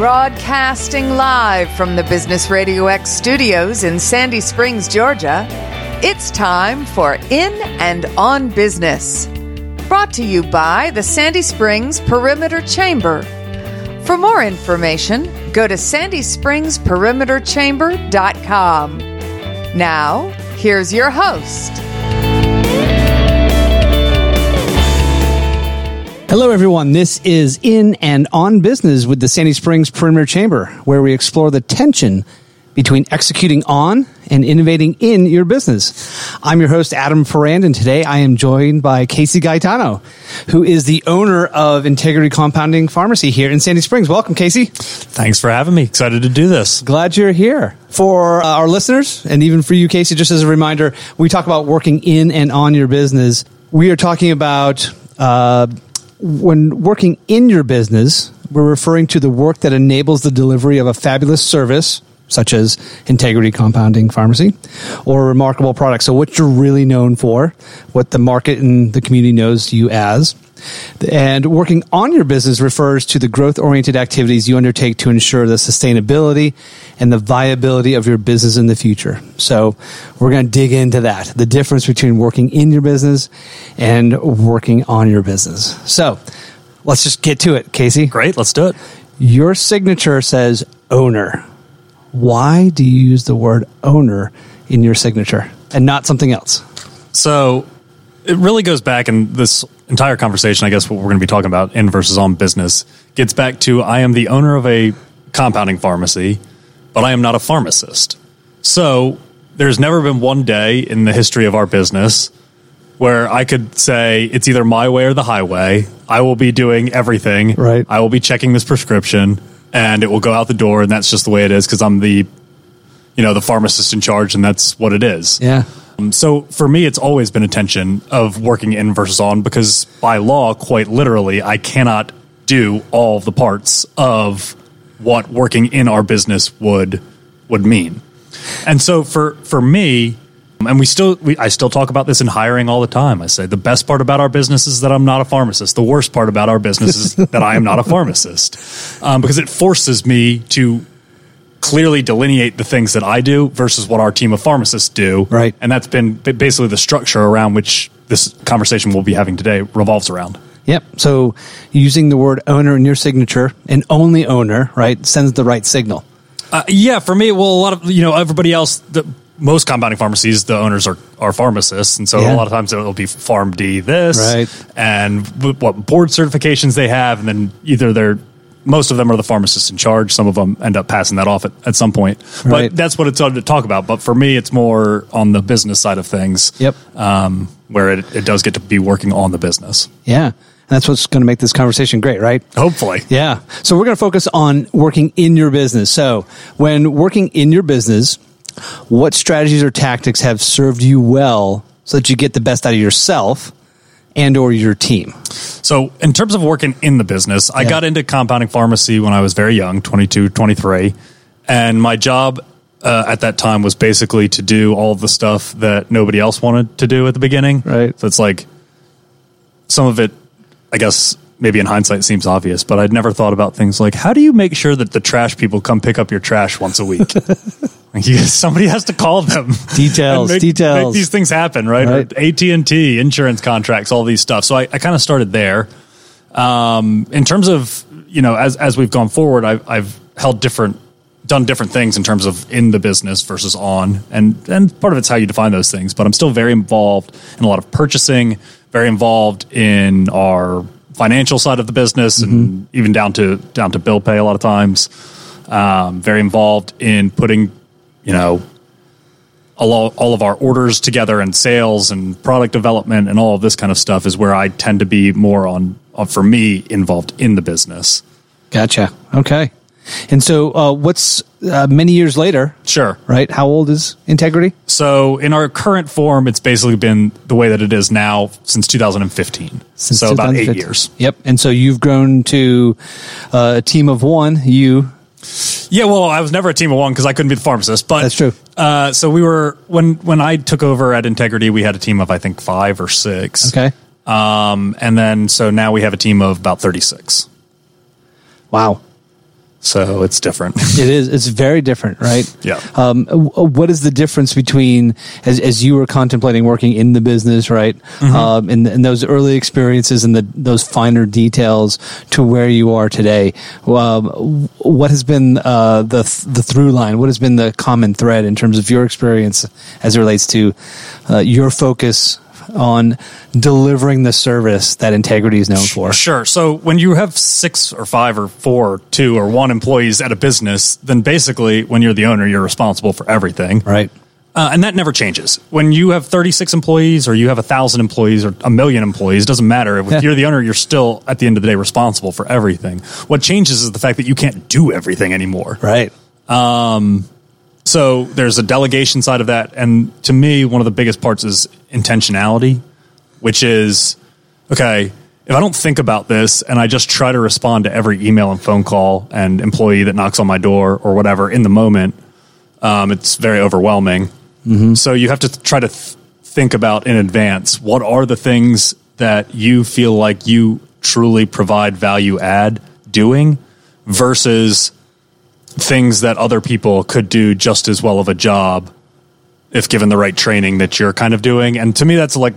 Broadcasting live from the Business Radio X studios in Sandy Springs, Georgia, it's time for In and On Business, brought to you by the Sandy Springs Perimeter Chamber. For more information, go to sandyspringsperimeterchamber.com. Now, here's your host. Hello, everyone. This is In and On Business with the Sandy Springs Perimeter Chamber, where we explore the tension between executing on and innovating in your business. I'm your host, Adam Ferrand, and today I am joined by Casey Gaetano, who is the owner of Integrity Compounding Pharmacy here in Sandy Springs. Welcome, Casey. Thanks for having me. Excited to do this. Glad you're here. For our listeners, and even for you, Casey, just as a reminder, we talk about working in and on your business. We are talking about when working in your business, we're referring to the work that enables the delivery of a fabulous service, such as Integrity Compounding Pharmacy, or a remarkable product. So what you're really known for, what the market and the community knows you as. And working on your business refers to the growth-oriented activities you undertake to ensure the sustainability and the viability of your business in the future. So we're going to dig into that, the difference between working in your business and working on your business. So let's just get to it, Casey. Great, let's do it. Your signature says owner. Why do you use the word owner in your signature and not something else? So it really goes back in this entire conversation, I guess what we're going to be talking about, in versus on business, gets back to I am the owner of a compounding pharmacy, but I am not a pharmacist. So there's never been one day in the history of our business where I could say it's either my way or the highway. I will be doing everything. Right. I will be checking this prescription, and it will go out the door, and that's just the way it is because I'm the pharmacist in charge, and that's what it is. Yeah. So for me, it's always been a tension of working in versus on because by law, quite literally, I cannot do all the parts of what working in our business would mean. And so for me, and I still talk about this in hiring all the time. I say the best part about our business is that I'm not a pharmacist. The worst part about our business is that I am not a pharmacist, because it forces me to clearly delineate the things that I do versus what our team of pharmacists do. Right. And that's been basically the structure around which this conversation we'll be having today revolves around. Yep. So using the word owner in your signature, and only owner, right, sends the right signal. For me, well, a lot of, everybody else... Most compounding pharmacies, the owners are pharmacists, and so a lot of times it'll be Pharm D this, right, and what board certifications they have, and then either most of them are the pharmacists in charge. Some of them end up passing that off at some point, right. But that's what it's on to talk about. But for me, it's more on the business side of things, yep, where it does get to be working on the business. Yeah. That's what's going to make this conversation great, right? Hopefully. Yeah. So we're going to focus on working in your business. So when working in your business, what strategies or tactics have served you well so that you get the best out of yourself and or your team? So in terms of working in the business, I got into compounding pharmacy when I was very young, 22, 23. And my job at that time was basically to do all the stuff that nobody else wanted to do at the beginning. Right. So it's like some of it, I guess, maybe in hindsight seems obvious, but I'd never thought about things like, how do you make sure that the trash people come pick up your trash once a week? Somebody has to call them. Details. Make these things happen, right? AT&T, insurance contracts, all these stuff. So I kind of started there. In terms of, as we've gone forward, I've done different things in terms of in the business versus on. And part of it's how you define those things, but I'm still very involved in a lot of purchasing, very involved in our financial side of the business, and even down to bill pay a lot of times. Very involved in putting, all of our orders together, and sales and product development and all of this kind of stuff is where I tend to be more on for me, involved in the business. Gotcha. Okay. And so what's many years later? Sure. Right? How old is Integrity? So in our current form, it's basically been the way that it is now since 2015. So about 8 years. Yep. And so you've grown to a team of one, you... Yeah, well, I was never a team of one because I couldn't be the pharmacist. But that's true. So we were when I took over at Integrity, we had a team of I think 5 or 6. Okay, and then so now we have a team of about 36. Wow. So it's different. It is. It's very different, right? Yeah. What is the difference between, as you were contemplating working in the business, right? Mm-hmm. And those early experiences and those finer details to where you are today. What has been the through line? What has been the common thread in terms of your experience as it relates to your focus on delivering the service that Integrity is known for? Sure. So when you have 6 or 5 or 4, 2 or 1 employees at a business, then basically when you're the owner, you're responsible for everything. Right. And that never changes. When you have 36 employees or you have 1,000 employees or 1,000,000 employees, it doesn't matter. If you're the owner, you're still, at the end of the day, responsible for everything. What changes is the fact that you can't do everything anymore. Right. So there's a delegation side of that. And to me, one of the biggest parts is intentionality, which is, okay, if I don't think about this and I just try to respond to every email and phone call and employee that knocks on my door or whatever in the moment, it's very overwhelming. Mm-hmm. So you have to try to think about in advance, what are the things that you feel like you truly provide value add doing versus things that other people could do just as well of a job if given the right training that you're kind of doing. And to me, that's like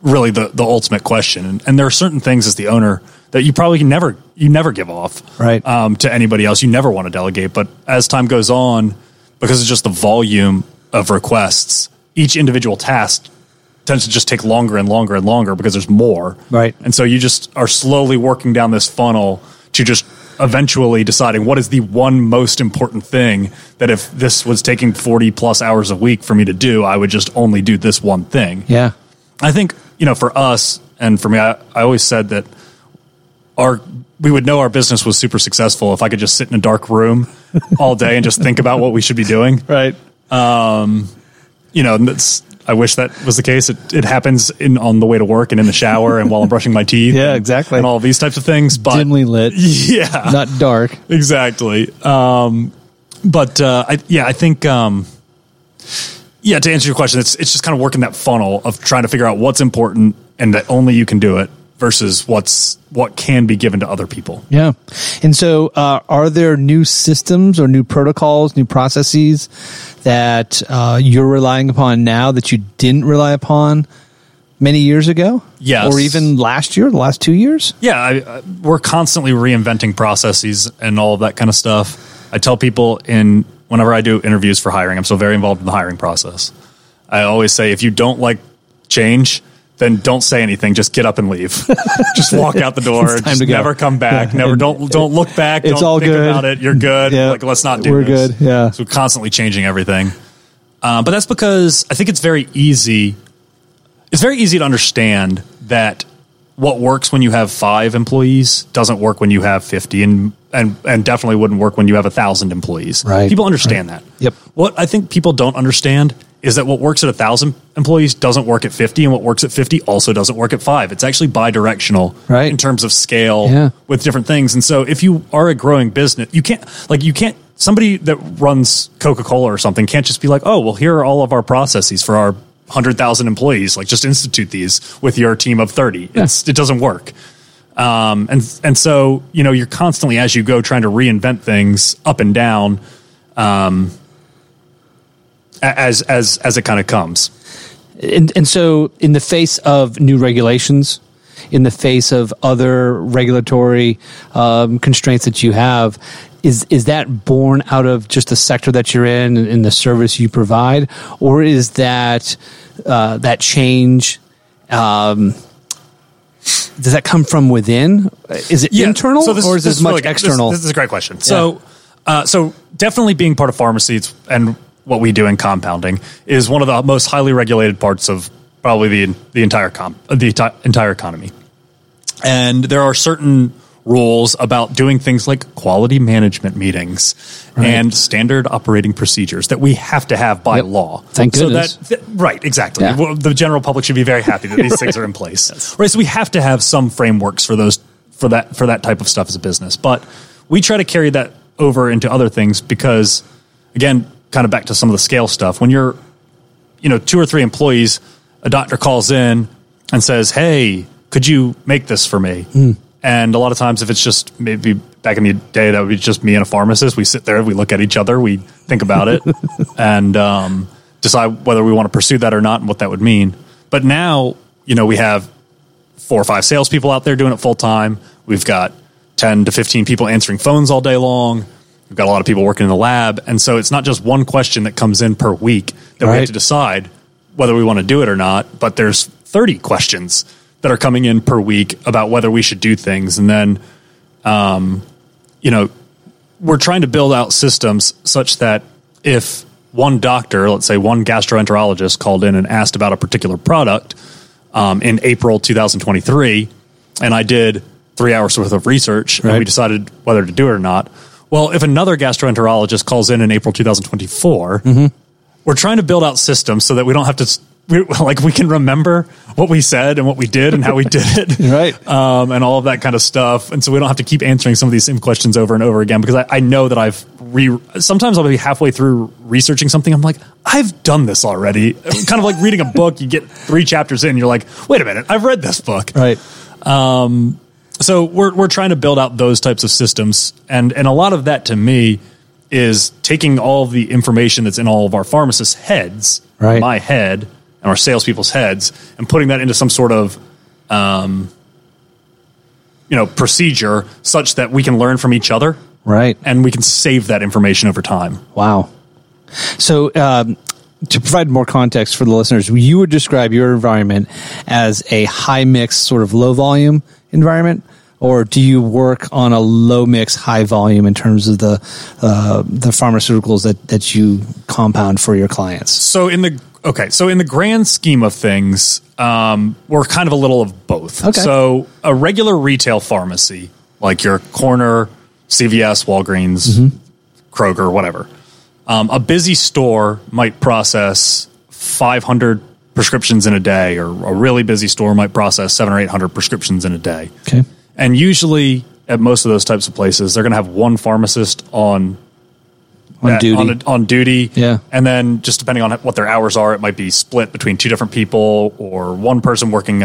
really the ultimate question. And there are certain things as the owner that you probably never give off, right, to anybody else. You never want to delegate. But as time goes on, because it's just the volume of requests, each individual task tends to just take longer and longer and longer because there's more. Right. And so you just are slowly working down this funnel to just eventually deciding what is the one most important thing that if this was taking 40 plus hours a week for me to do, I would just only do this one thing. Yeah. I think, for us and for me, I always said that we would know our business was super successful if I could just sit in a dark room all day and just think about what we should be doing. Right. I wish that was the case. It happens on the way to work and in the shower and while I'm brushing my teeth. Yeah, exactly. And all these types of things. But dimly lit. Yeah. Not dark. Exactly. I think to answer your question, it's just kind of working that funnel of trying to figure out what's important and that only you can do it versus what can be given to other people. Yeah. And so are there new systems or new protocols, new processes that you're relying upon now that you didn't rely upon many years ago? Yes. Or even last year, the last 2 years? Yeah. We're constantly reinventing processes and all of that kind of stuff. I tell people whenever I do interviews for hiring, I'm still very involved in the hiring process. I always say, if you don't like change, then don't say anything. Just get up and leave. Just walk out the door. Just never come back. Never. Don't look back. It's don't all think good. About it. You're good. Yeah. Like, let's not do We're this. We're good. Yeah. So constantly changing everything. But that's because I think it's very easy. It's very easy to understand that what works when you have 5 employees doesn't work when you have 50, and definitely wouldn't work when you have 1,000 employees. Right. People understand that. Yep. What I think people don't understand is that what works at 1,000 employees doesn't work at 50, and what works at 50 also doesn't work at 5. It's actually bidirectional, right, in terms of scale, yeah, with different things. And so if you are a growing business, you can't somebody that runs Coca-Cola or something can't just be like, oh, well, here are all of our processes for our 100,000 employees. Like, just institute these with your team of 30. Yeah. It doesn't work. And so, you're constantly, as you go, trying to reinvent things up and down, as it kind of comes. And so in the face of new regulations, in the face of other regulatory constraints that you have, is that born out of just the sector that you're in and the service you provide? Or is that change, does that come from within? Is it internal, or is this much really external? This is a great question. Yeah. So definitely being part of pharmacy and what we do in compounding is one of the most highly regulated parts of probably the entire economy. And there are certain rules about doing things like quality management meetings, right, and standard operating procedures that we have to have by law. Thank goodness. So right, exactly. Yeah. Well, the general public should be very happy that these things are in place. Yes. Right, so we have to have some frameworks for that type of stuff as a business. But we try to carry that over into other things because, again, kind of back to some of the scale stuff. When you're, 2 or 3 employees, a doctor calls in and says, hey, could you make this for me? Mm. And a lot of times if it's just maybe back in the day, that would be just me and a pharmacist. We sit there, we look at each other, we think about it, and decide whether we want to pursue that or not and what that would mean. But now, you know, we have 4 or 5 salespeople out there doing it full time. We've got 10 to 15 people answering phones all day long. We've got a lot of people working in the lab. And so it's not just one question that comes in per week that we have to decide whether we want to do it or not, but there's 30 questions that are coming in per week about whether we should do things. And then, you know, we're trying to build out systems such that if one doctor, let's say one gastroenterologist, called in and asked about a particular product in April 2023, and I did 3 hours worth of research and we decided whether to do it or not. Well, if another gastroenterologist calls in April 2024, we're trying to build out systems so that we don't have to, we can remember what we said and what we did and how we did it. And all of that kind of stuff. And so we don't have to keep answering some of these same questions over and over again, because I know that sometimes I'll be halfway through researching something. I'm like, I've done this already. Kind of like reading a book, you get 3 chapters in, you're like, wait a minute, I've read this book. So we're trying to build out those types of systems. And a lot of that to me is taking all the information that's in all of our pharmacists' heads, my head, and our salespeople's heads, and putting that into some sort of, procedure such that we can learn from each other, and we can save that information over time. Wow. So to provide more context for the listeners, you would describe your environment as a high mix, sort of low volume environment, or do you work on a low mix, high volume in terms of the pharmaceuticals that you compound for your clients? So in the grand scheme of things, we're kind of a little of both. So a regular retail pharmacy, like your corner, CVS, Walgreens, Kroger, whatever, a busy store might process 500 prescriptions in a day, or a really busy store might process 700 or 800 prescriptions in a day. And usually at most of those types of places, they're going to have one pharmacist on duty. Yeah. And then just depending on what their hours are, it might be split between 2 different people, or one person working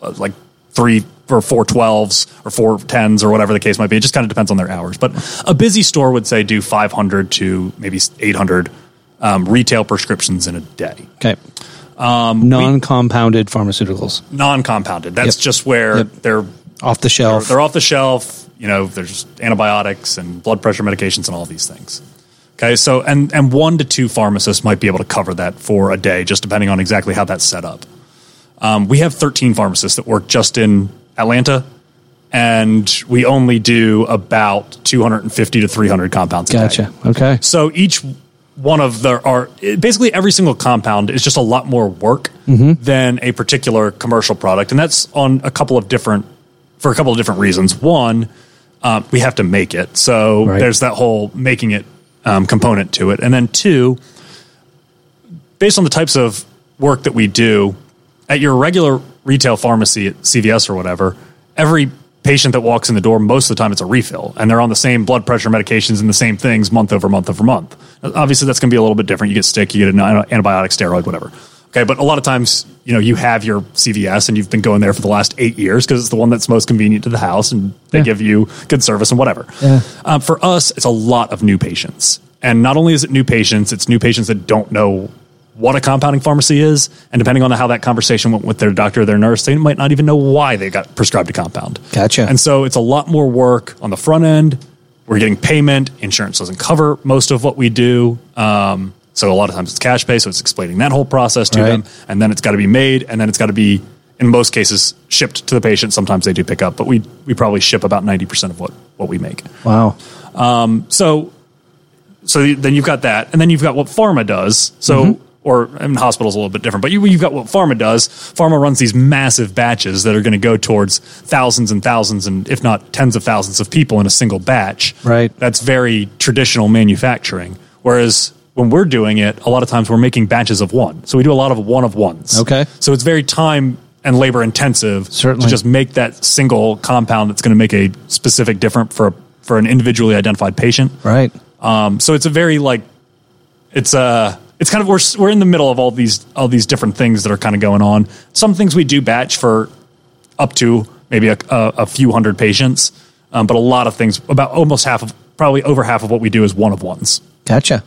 like 3 or 4 12s or 4 10s or whatever the case might be. It just kind of depends on their hours. But a busy store would say do 500 to maybe 800 retail prescriptions in a day. Non-compounded pharmaceuticals. Non-compounded. That's just where they're off the shelf. They're off the shelf. You know, there's antibiotics and blood pressure medications and all these things. Okay, so and 1 to 2 pharmacists might be able to cover that for a day, just depending on exactly how that's set up. We have 13 pharmacists that work just in Atlanta, and we only do about 250 to 300 compounds a day. Okay. So each one of basically every single compound is just a lot more work than a particular commercial product, and that's for a couple of different reasons. One, we have to make it, so there's that whole making it component to it. And then 2, based on the types of work that we do, at your regular retail pharmacy at CVS or whatever, every patient that walks in the door, most of the time it's a refill, and they're on the same blood pressure medications and the same things month over month over month. Obviously that's going to be a little bit different. You get sick, you get an antibiotic, steroid, whatever. Okay, but a lot of times, you know, you have your CVS and you've been going there for the last 8 years because it's the one that's most convenient to the house, and they give you good service and whatever. For us, it's a lot of new patients. And not only is it new patients, it's new patients that don't know what a compounding pharmacy is. And depending on how that conversation went with their doctor or their nurse, they might not even know why they got prescribed a compound. And so it's a lot more work on the front end. We're getting payment. Insurance doesn't cover most of what we do. So a lot of times it's cash pay, so it's explaining that whole process to them, and then it's got to be made, and then it's got to be, in most cases, shipped to the patient. Sometimes they do pick up, but we probably ship about 90% of what we make. Wow. So then you've got that, and then you've got what pharma does. So, hospitals a little bit different, but you've got what pharma does. Pharma runs these massive batches that are going to go towards thousands and thousands, and if not tens of thousands of people in a single batch. That's very traditional manufacturing, whereas when we're doing it, a lot of times we're making batches of 1. So we do a lot of 1-of-1s. So it's very time and labor intensive to just make that single compound that's going to make a specific different for an individually identified patient. So it's a very it's kind of we're in the middle of all these different things that are kind of going on. Some things we do batch for up to maybe a few hundred patients. But a lot of things, about almost half of, probably over half of what we do is one-of-ones. Gotcha.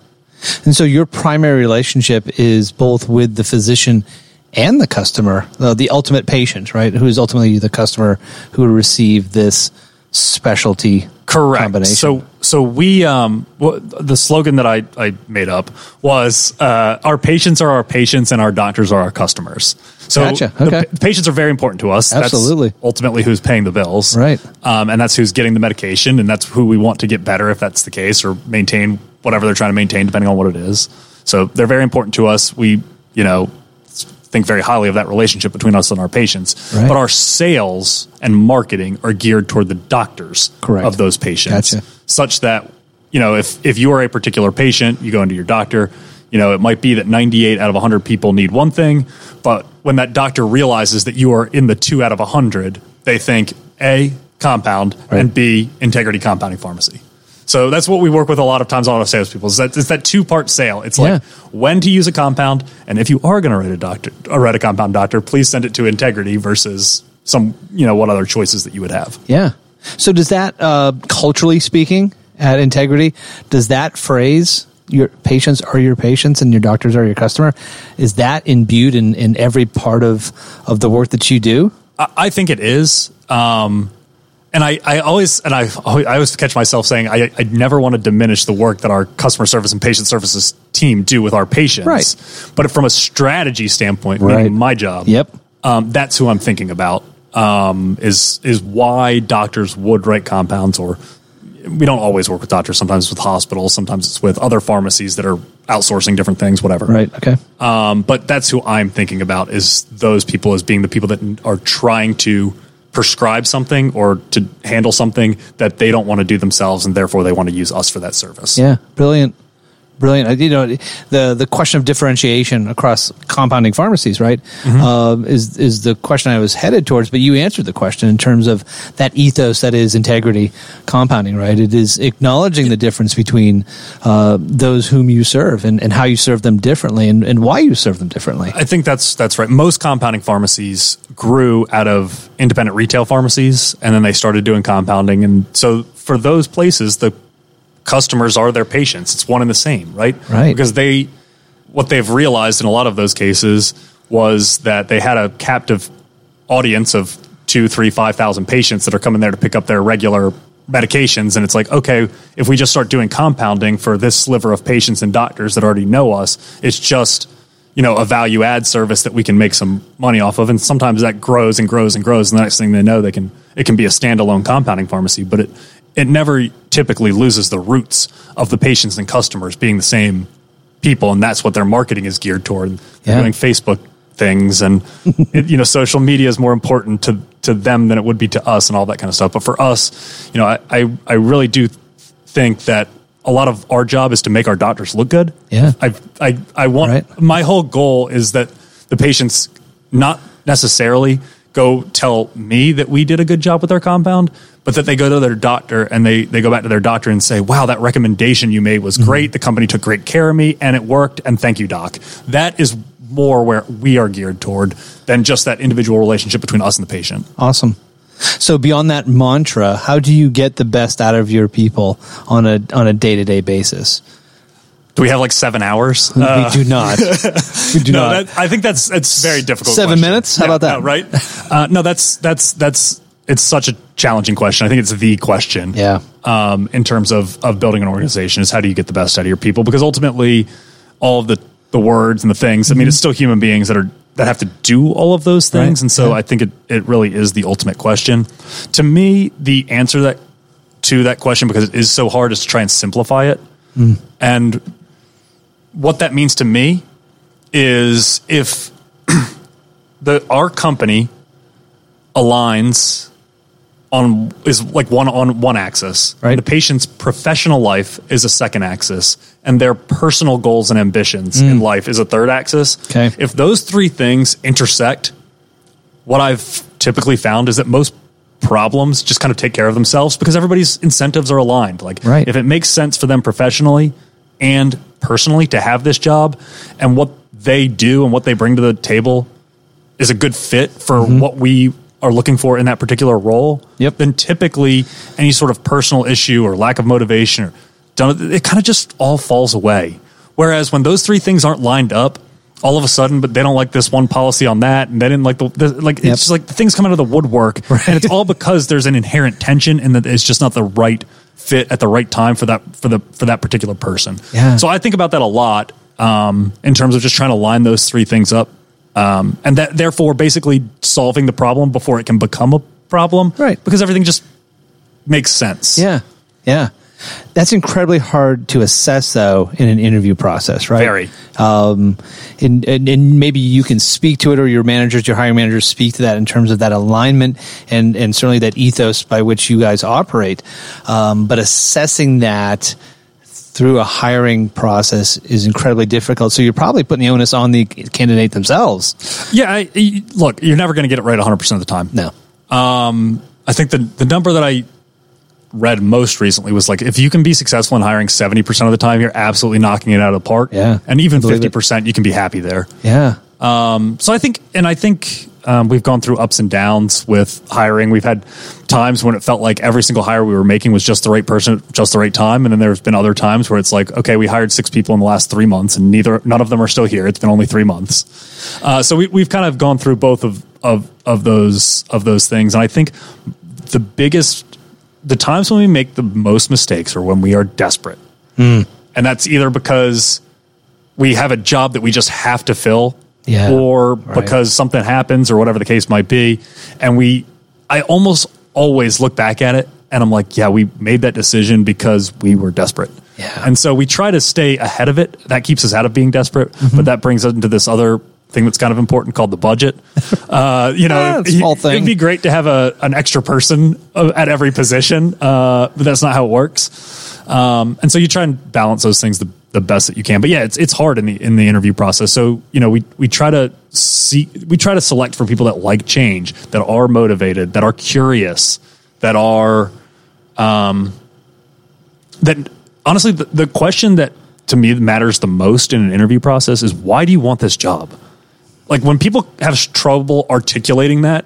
And so your primary relationship is both with the physician and the customer, the ultimate patient, right? Who is ultimately the customer who will receive this specialty combination. So we, the slogan that I made up was, our patients are our patients and our doctors are our customers. So gotcha. Okay. The patients are very important to us. Absolutely. That's ultimately who's paying the bills. Right. And that's who's getting the medication, and that's who we want to get better if that's the case, or maintain whatever they're trying to maintain, depending on what it is. So they're very important to us. We, think very highly of that relationship between us and our patients, right. But our sales and marketing are geared toward the doctors Correct. Of those patients, gotcha. Such that, if you are a particular patient, you go into your doctor, it might be that 98 out of 100 people need one thing, but when that doctor realizes that you are in the 2 out of 100, they think A, compound, right. and B, Integrity Compounding Pharmacy. So that's what we work with a lot of times on our salespeople. It's that two-part sale. It's like when to use a compound, and if you are going to write a compound doctor, please send it to Integrity versus what other choices that you would have. Yeah. So does that, culturally speaking, at Integrity, does that phrase, your patients are your patients and your doctors are your customer, is that imbued in every part of the work that you do? I think it is. And I always catch myself saying I never want to diminish the work that our customer service and patient services team do with our patients. Right. But from a strategy standpoint, right. meaning my job, yep. That's who I'm thinking about, is why doctors would write compounds, or we don't always work with doctors. Sometimes it's with hospitals. Sometimes it's with other pharmacies that are outsourcing different things, whatever. Right, okay. But that's who I'm thinking about, is those people as being the people that are trying to prescribe something or to handle something that they don't want to do themselves, and therefore they want to use us for that service. Yeah, brilliant. Brilliant. The question of differentiation across compounding pharmacies, right, mm-hmm. Is the question I was headed towards, but you answered the question in terms of that ethos that is Integrity Compounding, right? It is acknowledging the difference between those whom you serve and how you serve them differently and why you serve them differently. I think that's right. Most compounding pharmacies grew out of independent retail pharmacies, and then they started doing compounding. And so for those places, the customers are their patients. It's one and the same, right? Right. Because what they've realized in a lot of those cases was that they had a captive audience of 2,000, 3,000, 5,000 patients that are coming there to pick up their regular medications. And it's like, okay, if we just start doing compounding for this sliver of patients and doctors that already know us, it's just, a value add service that we can make some money off of. And sometimes that grows and grows and grows. And the next thing they know, it can be a standalone compounding pharmacy, but it never typically loses the roots of the patients and customers being the same people, and that's what their marketing is geared toward. They're doing Facebook things, and social media is more important to them than it would be to us, and all that kind of stuff. But for us, I really do think that a lot of our job is to make our doctors look good. Yeah, I want right. my whole goal is that the patients not necessarily go tell me that we did a good job with our compound, but that they go to their doctor and they go back to their doctor and say, wow, that recommendation you made was great. Mm-hmm. The company took great care of me and it worked. And thank you, doc. That is more where we are geared toward than just that individual relationship between us and the patient. Awesome. So beyond that mantra, how do you get the best out of your people on a day-to-day basis? Do we have 7 hours? We do not. We do not. I think that's very difficult. 7 minutes? How about that? No, right? No, that's it's such a challenging question. I think it's the question. Yeah. In terms of building an organization, is how do you get the best out of your people? Because ultimately, all of the words and the things. Mm-hmm. I mean, it's still human beings that have to do all of those things, right. And so I think it really is the ultimate question. To me, the answer to that question, because it is so hard, is to try and simplify it. Mm. And what that means to me is if our company aligns on one axis, right? The patient's professional life is a second axis, and their personal goals and ambitions in life is a third axis. Okay. If those three things intersect, what I've typically found is that most problems just kind of take care of themselves because everybody's incentives are aligned. Right. If it makes sense for them professionally and personally to have this job, and what they do and what they bring to the table is a good fit for what we are looking for in that particular role, then typically any sort of personal issue or lack of motivation, it kind of just all falls away. Whereas when those three things aren't lined up, all of a sudden, but they don't like this one policy on that, and they didn't like the It's just like the things come out of the woodwork, and it's all because there's an inherent tension, and that it's just not the right fit at the right time for that particular person. Yeah. So I think about that a lot in terms of just trying to line those three things up, and that therefore basically solving the problem before it can become a problem, right? Because everything just makes sense. Yeah. That's incredibly hard to assess, though, in an interview process, right? Very. And maybe you can speak to it, or your managers, your hiring managers speak to that in terms of that alignment and certainly that ethos by which you guys operate. But assessing that through a hiring process is incredibly difficult. So you're probably putting the onus on the candidate themselves. Yeah. Look, you're never going to get it right 100% of the time. No. I think the number that I read most recently was like, if you can be successful in hiring 70% of the time, you're absolutely knocking it out of the park. Yeah. And even 50%, you can be happy there. Yeah. So I think we've gone through ups and downs with hiring. We've had times when it felt like every single hire we were making was just the right person, just the right time. And then there's been other times where it's like, okay, we hired 6 people in the last 3 months and none of them are still here. It's been only 3 months. So we've kind of gone through both of those things. And I think the times when we make the most mistakes are when we are desperate. Mm. And that's either because we have a job that we just have to fill or because something happens or whatever the case might be. And I almost always look back at it and I'm like, yeah, we made that decision because we were desperate. Yeah. And so we try to stay ahead of it. That keeps us out of being desperate, but that brings us into this other thing that's kind of important called the budget. It'd be great to have an extra person at every position, but that's not how it works. And so you try and balance those things the best that you can. But yeah, it's hard in the interview process. So we try to select for people that like change, that are motivated, that are curious, that are that honestly the question that to me matters the most in an interview process is, why do you want this job? Like, when people have trouble articulating that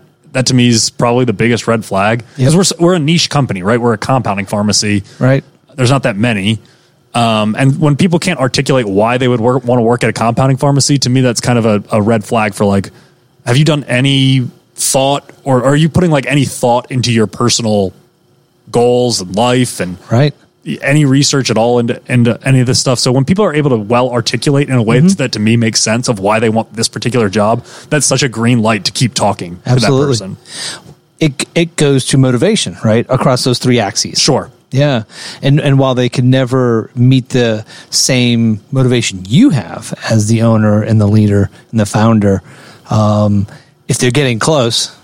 to me is probably the biggest red flag. Because we're a niche company, right? We're a compounding pharmacy. Right. There's not that many. And when people can't articulate why they would want to work at a compounding pharmacy, to me, that's kind of a red flag for, like, have you done any thought, or are you putting, like, any thought into your personal goals and life and any research at all into any of this stuff? So when people are able to well articulate in a way that to me makes sense of why they want this particular job, that's such a green light to keep talking to that person. It goes to motivation, right? Across those three axes. Sure. Yeah. And while they can never meet the same motivation you have as the owner and the leader and the founder, if they're getting close,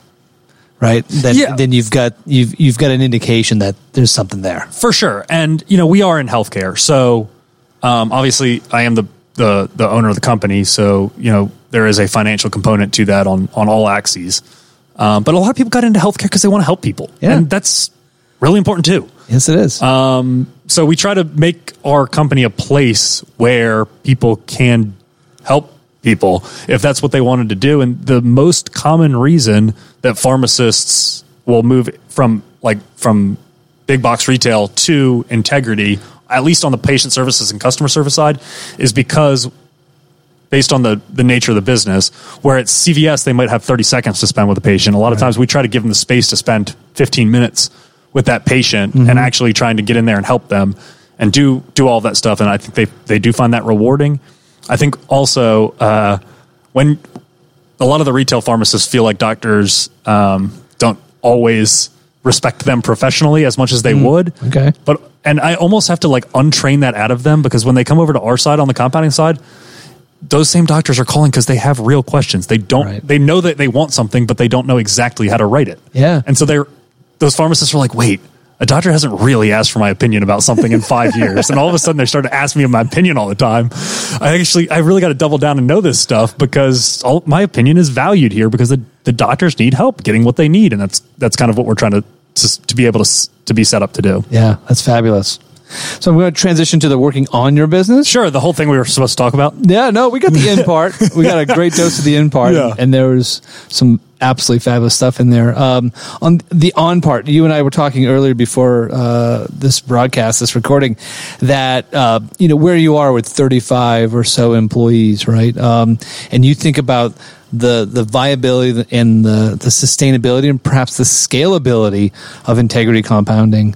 right? Then you've got an indication that there's something there for sure. And we are in healthcare, so obviously I am the owner of the company. So there is a financial component to that on all axes. But a lot of people got into healthcare because they want to help people, and that's really important too. Yes, it is. So we try to make our company a place where people can help people if that's what they wanted to do. And the most common reason that pharmacists will move from big box retail to integrity, at least on the patient services and customer service side, is because, based on the nature of the business, where at CVS they might have 30 seconds to spend with a patient, a lot of times we try to give them the space to spend 15 minutes with that patient and actually trying to get in there and help them and do all that stuff. And I think they do find that rewarding. I think also when a lot of the retail pharmacists feel like doctors don't always respect them professionally as much as they would. Okay. And I almost have to untrain that out of them, because when they come over to our side on the compounding side, those same doctors are calling because they have real questions. They don't. Right. They know that they want something, but they don't know exactly how to write it. Yeah. And so those pharmacists are like, wait, a doctor hasn't really asked for my opinion about something in 5 years. And all of a sudden they started asking me my opinion all the time. I really got to double down and know this stuff, because my opinion is valued here, because the doctors need help getting what they need. And that's kind of what we're trying to be able to be set up to do. Yeah, that's fabulous. So I'm going to transition to the working on your business. Sure, the whole thing we were supposed to talk about. Yeah, no, we got the in part. We got a great dose of the in part, yeah. And there was some absolutely fabulous stuff in there. On the on part, you and I were talking earlier before this broadcast, this recording, that where you are with 35 or so employees, right? And you think about the viability and the sustainability and perhaps the scalability of Integrity Compounding.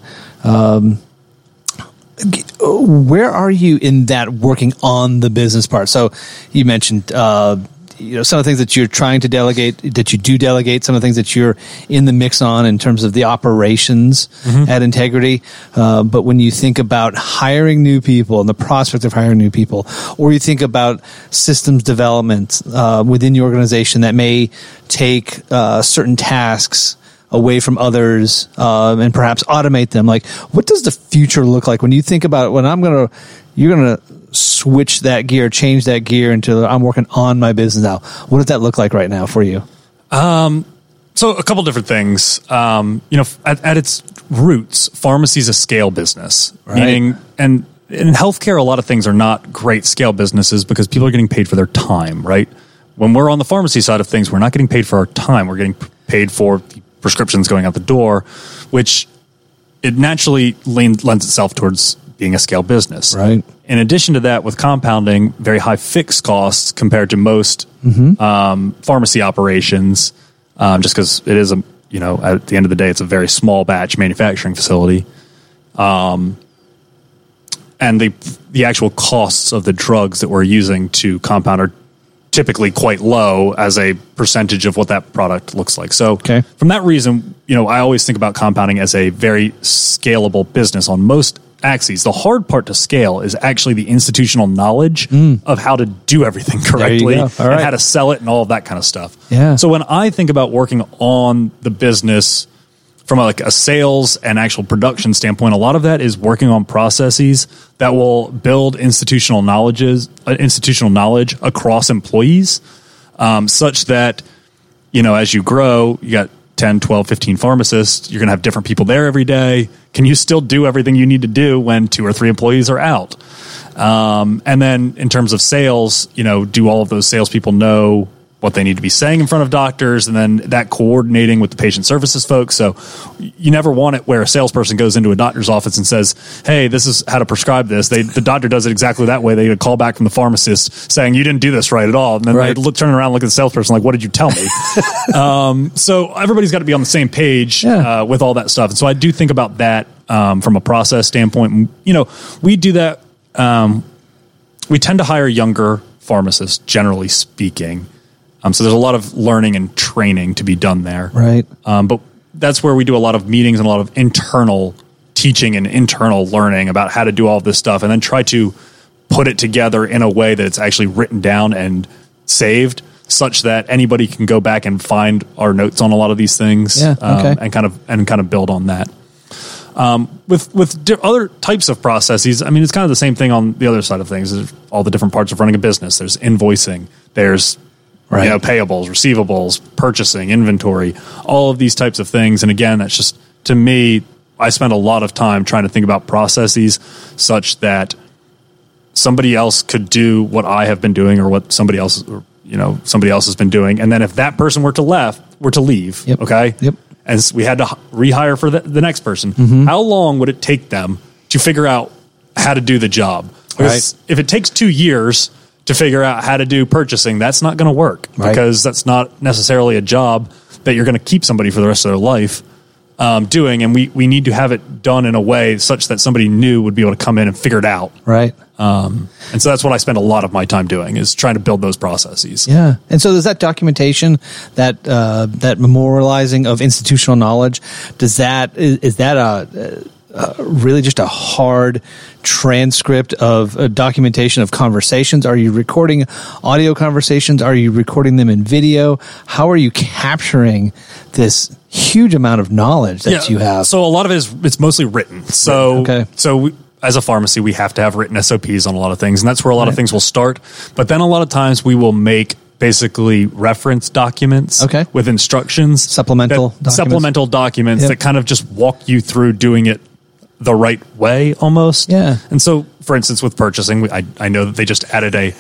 Where are you in that working on the business part? So you mentioned some of the things that you're trying to delegate, that you do delegate, some of the things that you're in the mix on in terms of the operations at Integrity. But when you think about hiring new people and the prospect of hiring new people, or you think about systems development within your organization that may take certain tasks away from others and perhaps automate them. Like, what does the future look like when you think about when you're going to switch that gear, change that gear into I'm working on my business now. What does that look like right now for you? So a couple different things, at its roots, pharmacy is a scale business, right? Meaning, and in healthcare, a lot of things are not great scale businesses because people are getting paid for their time, right? When we're on the pharmacy side of things, we're not getting paid for our time. We're getting paid for the prescriptions going out the door, which it naturally lends itself towards being a scale business. Right. In addition to that, with compounding, very high fixed costs compared to most pharmacy operations, just because it is at the end of the day, it's a very small batch manufacturing facility, and the actual costs of the drugs that we're using to compound are typically quite low as a percentage of what that product looks like. So from that reason, I always think about compounding as a very scalable business on most axes. The hard part to scale is actually the institutional knowledge of how to do everything correctly and how to sell it and all of that kind of stuff. Yeah. So when I think about working on the business from a sales and actual production standpoint, a lot of that is working on processes that will build institutional knowledge across employees, such that, as you grow, you got 10, 12, 15 pharmacists, you're going to have different people there every day. Can you still do everything you need to do when 2 or 3 employees are out? And then in terms of sales, do all of those salespeople know what they need to be saying in front of doctors, and then that coordinating with the patient services folks. So you never want it where a salesperson goes into a doctor's office and says, hey, this is how to prescribe this. The doctor does it exactly that way. They get a call back from the pharmacist saying, you didn't do this right at all. And then they turn around and look at the salesperson like, what did you tell me? So everybody's got to be on the same page with all that stuff. And so I do think about that from a process standpoint. We do that. We tend to hire younger pharmacists, generally speaking. So there's a lot of learning and training to be done there. Right. But that's where we do a lot of meetings and a lot of internal teaching and internal learning about how to do all of this stuff, and then try to put it together in a way that it's actually written down and saved such that anybody can go back and find our notes on a lot of these things and kind of build on that. With other types of processes, it's kind of the same thing on the other side of things. There's all the different parts of running a business. There's invoicing. There's payables, receivables, purchasing, inventory, all of these types of things. And again, that's just, to me, I spend a lot of time trying to think about processes such that somebody else could do what I have been doing or what somebody else has been doing. And then if that person were to leave, and we had to rehire for the next person, how long would it take them to figure out how to do the job? Because if it takes 2 years to figure out how to do purchasing, that's not going to work because that's not necessarily a job that you're going to keep somebody for the rest of their life doing. And we need to have it done in a way such that somebody new would be able to come in and figure it out. Right. And so that's what I spend a lot of my time doing, is trying to build those processes. Yeah. And so there's that documentation, that memorializing of institutional knowledge. Really just a hard transcript of a documentation of conversations? Are you recording audio conversations? Are you recording them in video? How are you capturing this huge amount of knowledge that you have? So a lot of it it's mostly written. So, as a pharmacy, we have to have written SOPs on a lot of things, and that's where a lot of things will start. But then a lot of times we will make basically reference documents with instructions. Supplemental documents that kind of just walk you through doing it the right way almost. Yeah. And so, for instance, with purchasing, I know that they just added a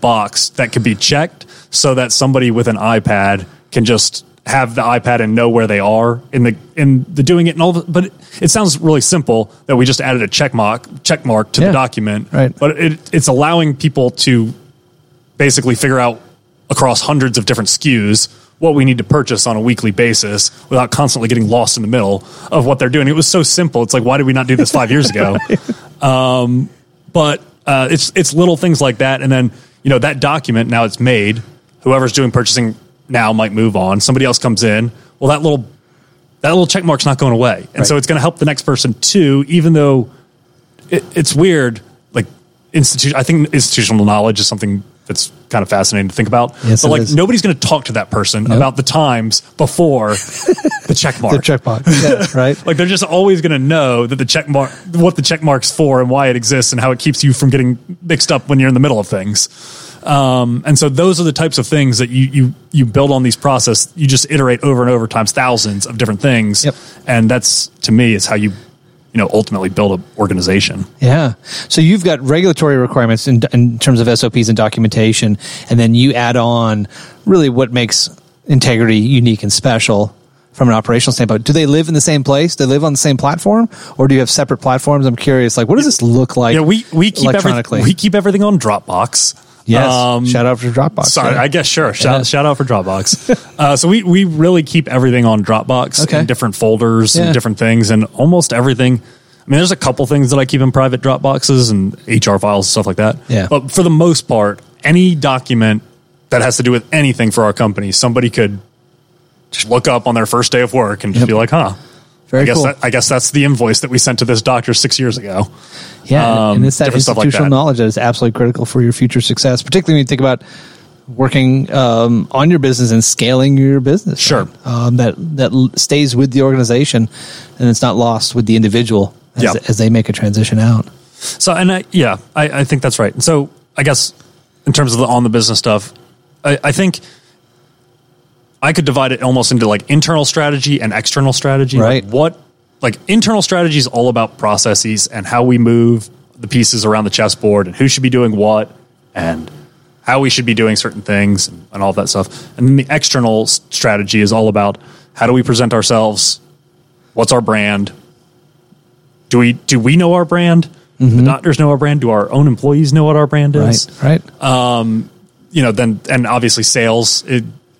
box that could be checked so that somebody with an iPad can just have the iPad and know where they are in the doing it and all. But it sounds really simple that we just added a check mark to the document, right? But it's allowing people to basically figure out across hundreds of different SKUs what we need to purchase on a weekly basis without constantly getting lost in the middle of what they're doing. It was so simple. It's like, why did we not do this 5 years ago? But it's little things like that. And then, that document, now it's made. Whoever's doing purchasing now might move on. Somebody else comes in. Well, that little check mark's not going away. And so it's going to help the next person too, even though it's weird. Like I think institutional knowledge is something that's kind of fascinating to think about. Yes, but nobody's going to talk to that person about the times before the check mark. The check mark, yeah, right? They're just always going to know that the check mark, what the check mark's for and why it exists and how it keeps you from getting mixed up when you're in the middle of things. And so those are the types of things that you build on these process. You just iterate over and over times thousands of different things. Yep. And that's, to me, is how you ultimately build an organization. Yeah. So you've got regulatory requirements in terms of SOPs and documentation, and then you add on really what makes integrity unique and special from an operational standpoint. Do they live in the same place? Do they live on the same platform? Or do you have separate platforms? I'm curious, what does this look like? Yeah, we keep electronically? We keep everything on Dropbox. Yes. Shout out for Dropbox. Sorry, yeah. I guess, sure. Shout out for Dropbox. So we really keep everything on Dropbox in different folders and different things, and almost everything. I mean, there's a couple things that I keep in private Dropboxes and HR files, stuff like that. Yeah. But for the most part, any document that has to do with anything for our company, somebody could just look up on their first day of work and just be like, huh. Very cool. I guess that's the invoice that we sent to this doctor 6 years ago. Yeah, and it's that institutional knowledge that is absolutely critical for your future success, particularly when you think about working on your business and scaling your business. Sure. Right? That stays with the organization, and it's not lost with the individual as they make a transition out. So, and I think that's right. And so I guess in terms of the on the business stuff, I think I could divide it almost into internal strategy and external strategy. Right. Internal strategy is all about processes and how we move the pieces around the chessboard and who should be doing what and how we should be doing certain things and all that stuff. And then the external strategy is all about how do we present ourselves? What's our brand? Do we know our brand? Mm-hmm. The doctors know our brand. Do our own employees know what our brand is? Right. Then obviously sales,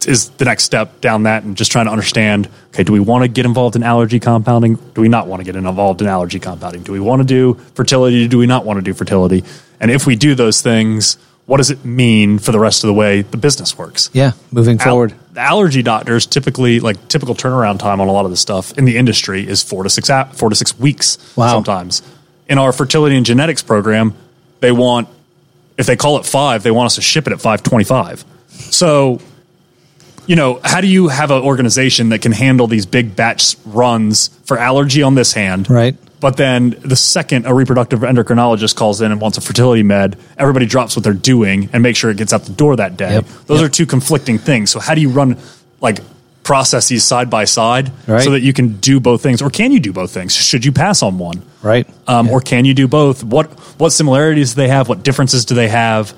is the next step down that, and just trying to understand, okay, do we want to get involved in allergy compounding? Do we not want to get involved in allergy compounding? Do we want to do fertility? Do we not want to do fertility? And if we do those things, what does it mean for the rest of the way the business works? Yeah, moving forward. Allergy doctors typically, typical turnaround time on a lot of this stuff in the industry is 4 to 6 weeks sometimes. In our fertility and genetics program, they want, if they call it 5, they want us to ship it at 5:25. So, how do you have an organization that can handle these big batch runs for allergy on this hand? Right. But then the second a reproductive endocrinologist calls in and wants a fertility med, everybody drops what they're doing and make sure it gets out the door that day. Yep. Those are two conflicting things. So how do you run processes side by side so that you can do both things? Or can you do both things? Should you pass on one? Right. Or can you do both? What similarities do they have? What differences do they have?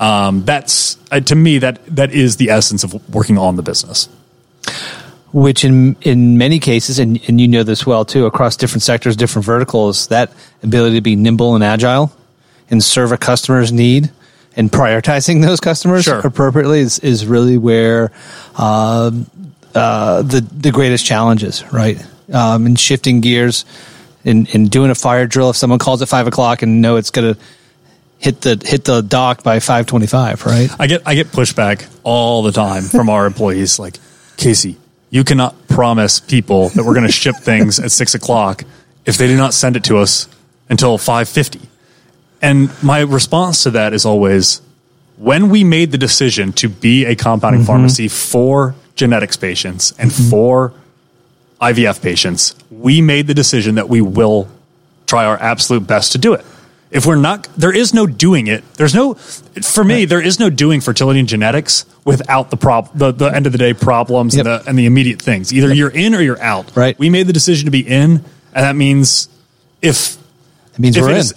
That's to me that is the essence of working on the business. Which in many cases, and you know this well too, across different sectors, different verticals, that ability to be nimble and agile and serve a customer's need and prioritizing those customers appropriately is really where the greatest challenge is, right? And shifting gears and doing a fire drill if someone calls at 5:00 and know it's going to hit the dock by 5:25, right? I get pushback all the time from our employees. Casey, you cannot promise people that we're going to ship things at 6:00 if they do not send it to us until 5:50. And my response to that is always, when we made the decision to be a compounding pharmacy for genetics patients and for IVF patients, we made the decision that we will try our absolute best to do it. If we're not, there is no doing it. There is no doing fertility and genetics without the end of the day problems and the immediate things. Either you're in or you're out. Right. We made the decision to be in, And that means if it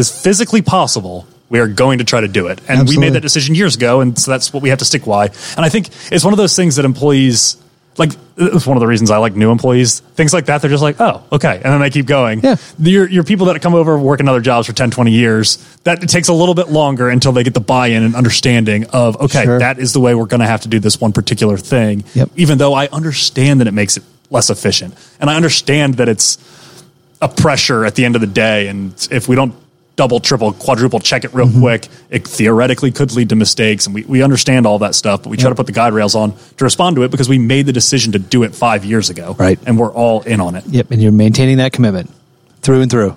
is physically possible, we are going to try to do it. And Absolutely. We made that decision years ago, and so that's what we have to stick by. And I think it's one of those things that employees, like, it's one of the reasons I like new employees. Things like that, they're just like, oh, okay. And then they keep going. Yeah. Your people that come over working other jobs for 10, 20 years, that it takes a little bit longer until they get the buy-in and understanding of, okay, sure. that is the way we're going to have to do this one particular thing, yep. even though I understand that it makes it less efficient. And I understand that it's a pressure at the end of the day, and if we don't double, triple, quadruple check it real mm-hmm. quick, it theoretically could lead to mistakes, and we understand all that stuff, but we try to put the guide rails on to respond to it because we made the decision to do it 5 years ago, right? And we're all in on it. Yep, and you're maintaining that commitment through and through.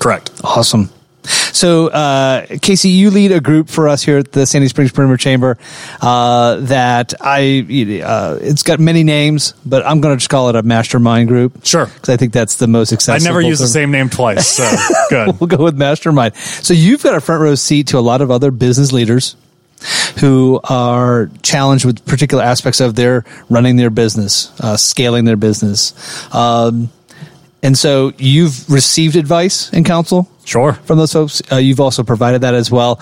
Correct. Awesome. So, Casey, you lead a group for us here at the Sandy Springs Perimeter Chamber that it's got many names, but I'm going to just call it a mastermind group. Sure. Because I think that's the most accessible. I never use the same name twice, so good. We'll go with mastermind. So you've got a front row seat to a lot of other business leaders who are challenged with particular aspects of their running their business, scaling their business. And so you've received advice and counsel? Sure. From those folks. You've also provided that as well.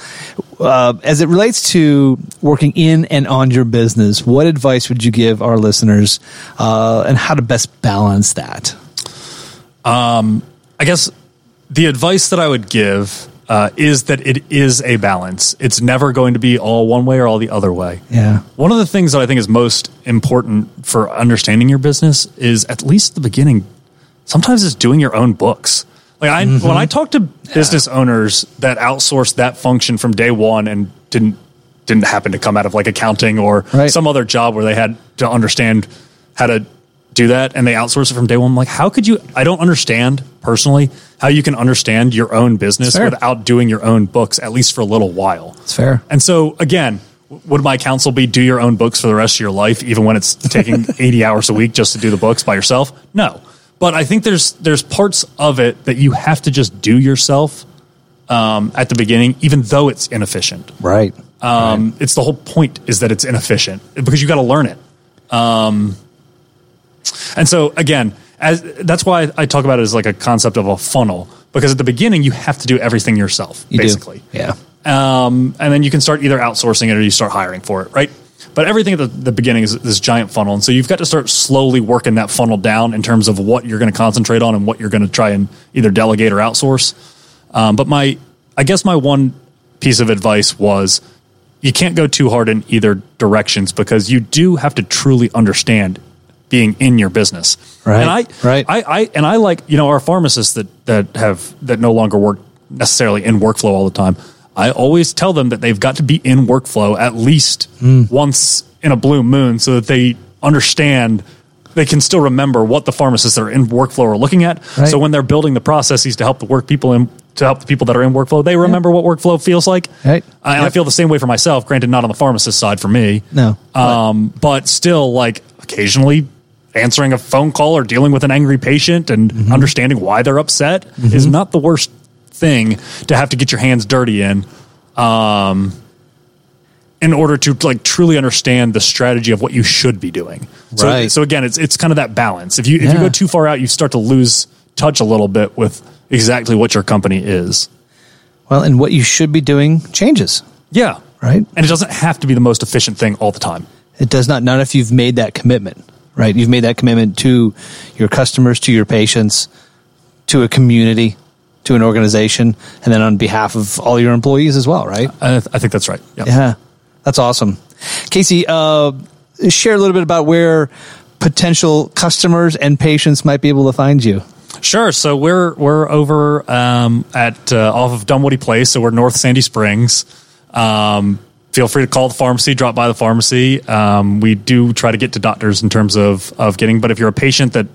As it relates to working in and on your business, what advice would you give our listeners and how to best balance that? I guess the advice that I would give is that it is a balance. It's never going to be all one way or all the other way. Yeah. One of the things that I think is most important for understanding your business is, at least the beginning, sometimes it's doing your own books. Like when I talk to business owners that outsourced that function from day one and didn't happen to come out of like accounting or some other job where they had to understand how to do that, and they outsourced it from day one, I'm like, how could you? I don't understand personally how you can understand your own business without doing your own books, at least for a little while. It's fair. And so again, would my counsel be do your own books for the rest of your life, even when it's taking 80 hours a week just to do the books by yourself? No. But I think there's parts of it that you have to just do yourself at the beginning, even though it's inefficient. Right. It's the whole point is that it's inefficient because you got to learn it. And so again, that's why I talk about it as like a concept of a funnel, because at the beginning you have to do everything yourself, basically. Yeah. And then you can start either outsourcing it or you start hiring for it, right? But everything at the beginning is this giant funnel. And so you've got to start slowly working that funnel down in terms of what you're going to concentrate on and what you're going to try and either delegate or outsource. But I guess my one piece of advice was you can't go too hard in either directions because you do have to truly understand being in your business. Right. And I like, you know, our pharmacists that no longer work necessarily in workflow all the time. I always tell them that they've got to be in workflow at least once in a blue moon so that they understand, they can still remember what the pharmacists that are in workflow are looking at. Right. So when they're building the processes to help the people that are in workflow, they remember what workflow feels like. Right. And I feel the same way for myself, granted not on the pharmacist side for me. No. But still, like, occasionally answering a phone call or dealing with an angry patient and understanding why they're upset is not the worst thing to have to get your hands dirty in order to like truly understand the strategy of what you should be doing. Right. So again, it's kind of that balance. If you go too far out, you start to lose touch a little bit with exactly what your company is. Well, and what you should be doing changes. Yeah. Right. And it doesn't have to be the most efficient thing all the time. It does not if you've made that commitment, right? You've made that commitment to your customers, to your patients, to a community, to an organization, and then on behalf of all your employees as well, right? I think that's right. Yep. Yeah. That's awesome. Casey, share a little bit about where potential customers and patients might be able to find you. Sure. So we're over off of Dunwoody Place, so we're North Sandy Springs. Feel free to call the pharmacy, drop by the pharmacy. We do try to get to doctors in terms of getting, but if you're a patient that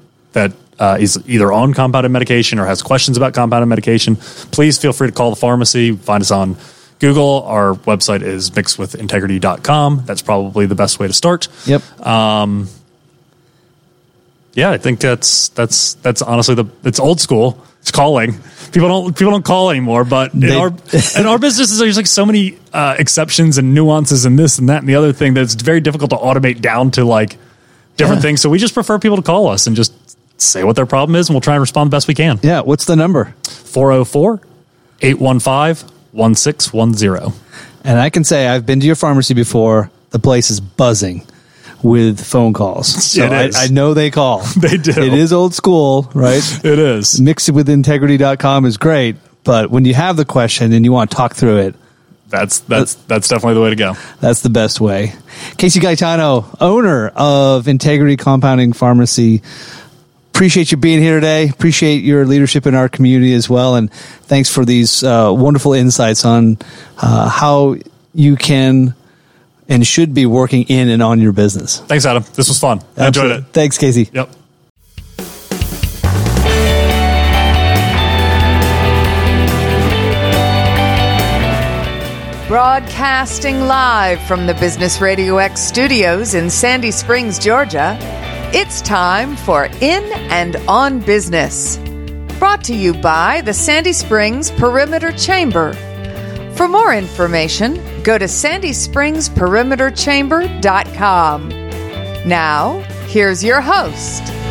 is either on compounded medication or has questions about compounded medication, please feel free to call the pharmacy. Find us on Google. Our website is mixedwithintegrity.com. That's probably the best way to start. Yep. I think that's honestly it's old school. It's calling. People don't call anymore, but in our businesses, there's like so many exceptions and nuances and this and that and the other thing that it's very difficult to automate down to like different things. So we just prefer people to call us and just say what their problem is, and we'll try and respond the best we can. Yeah. What's the number? 404-815-1610. And I can say I've been to your pharmacy before. The place is buzzing with phone calls. So I know they call. They do. It is old school, right? It is. Mixedwithintegrity.com is great, but when you have the question and you want to talk through it, that's definitely the way to go. That's the best way. Casey Gaetano, owner of Integrity Compounding Pharmacy. Appreciate you being here today. Appreciate your leadership in our community as well. And thanks for these wonderful insights on how you can and should be working in and on your business. Thanks, Adam. This was fun. Absolutely. I enjoyed it. Thanks, Casey. Yep. Broadcasting live from the Business Radio X studios in Sandy Springs, Georgia, it's time for In and On Business. Brought to you by the Sandy Springs Perimeter Chamber. For more information, go to sandyspringsperimeterchamber.com. Now, here's your host,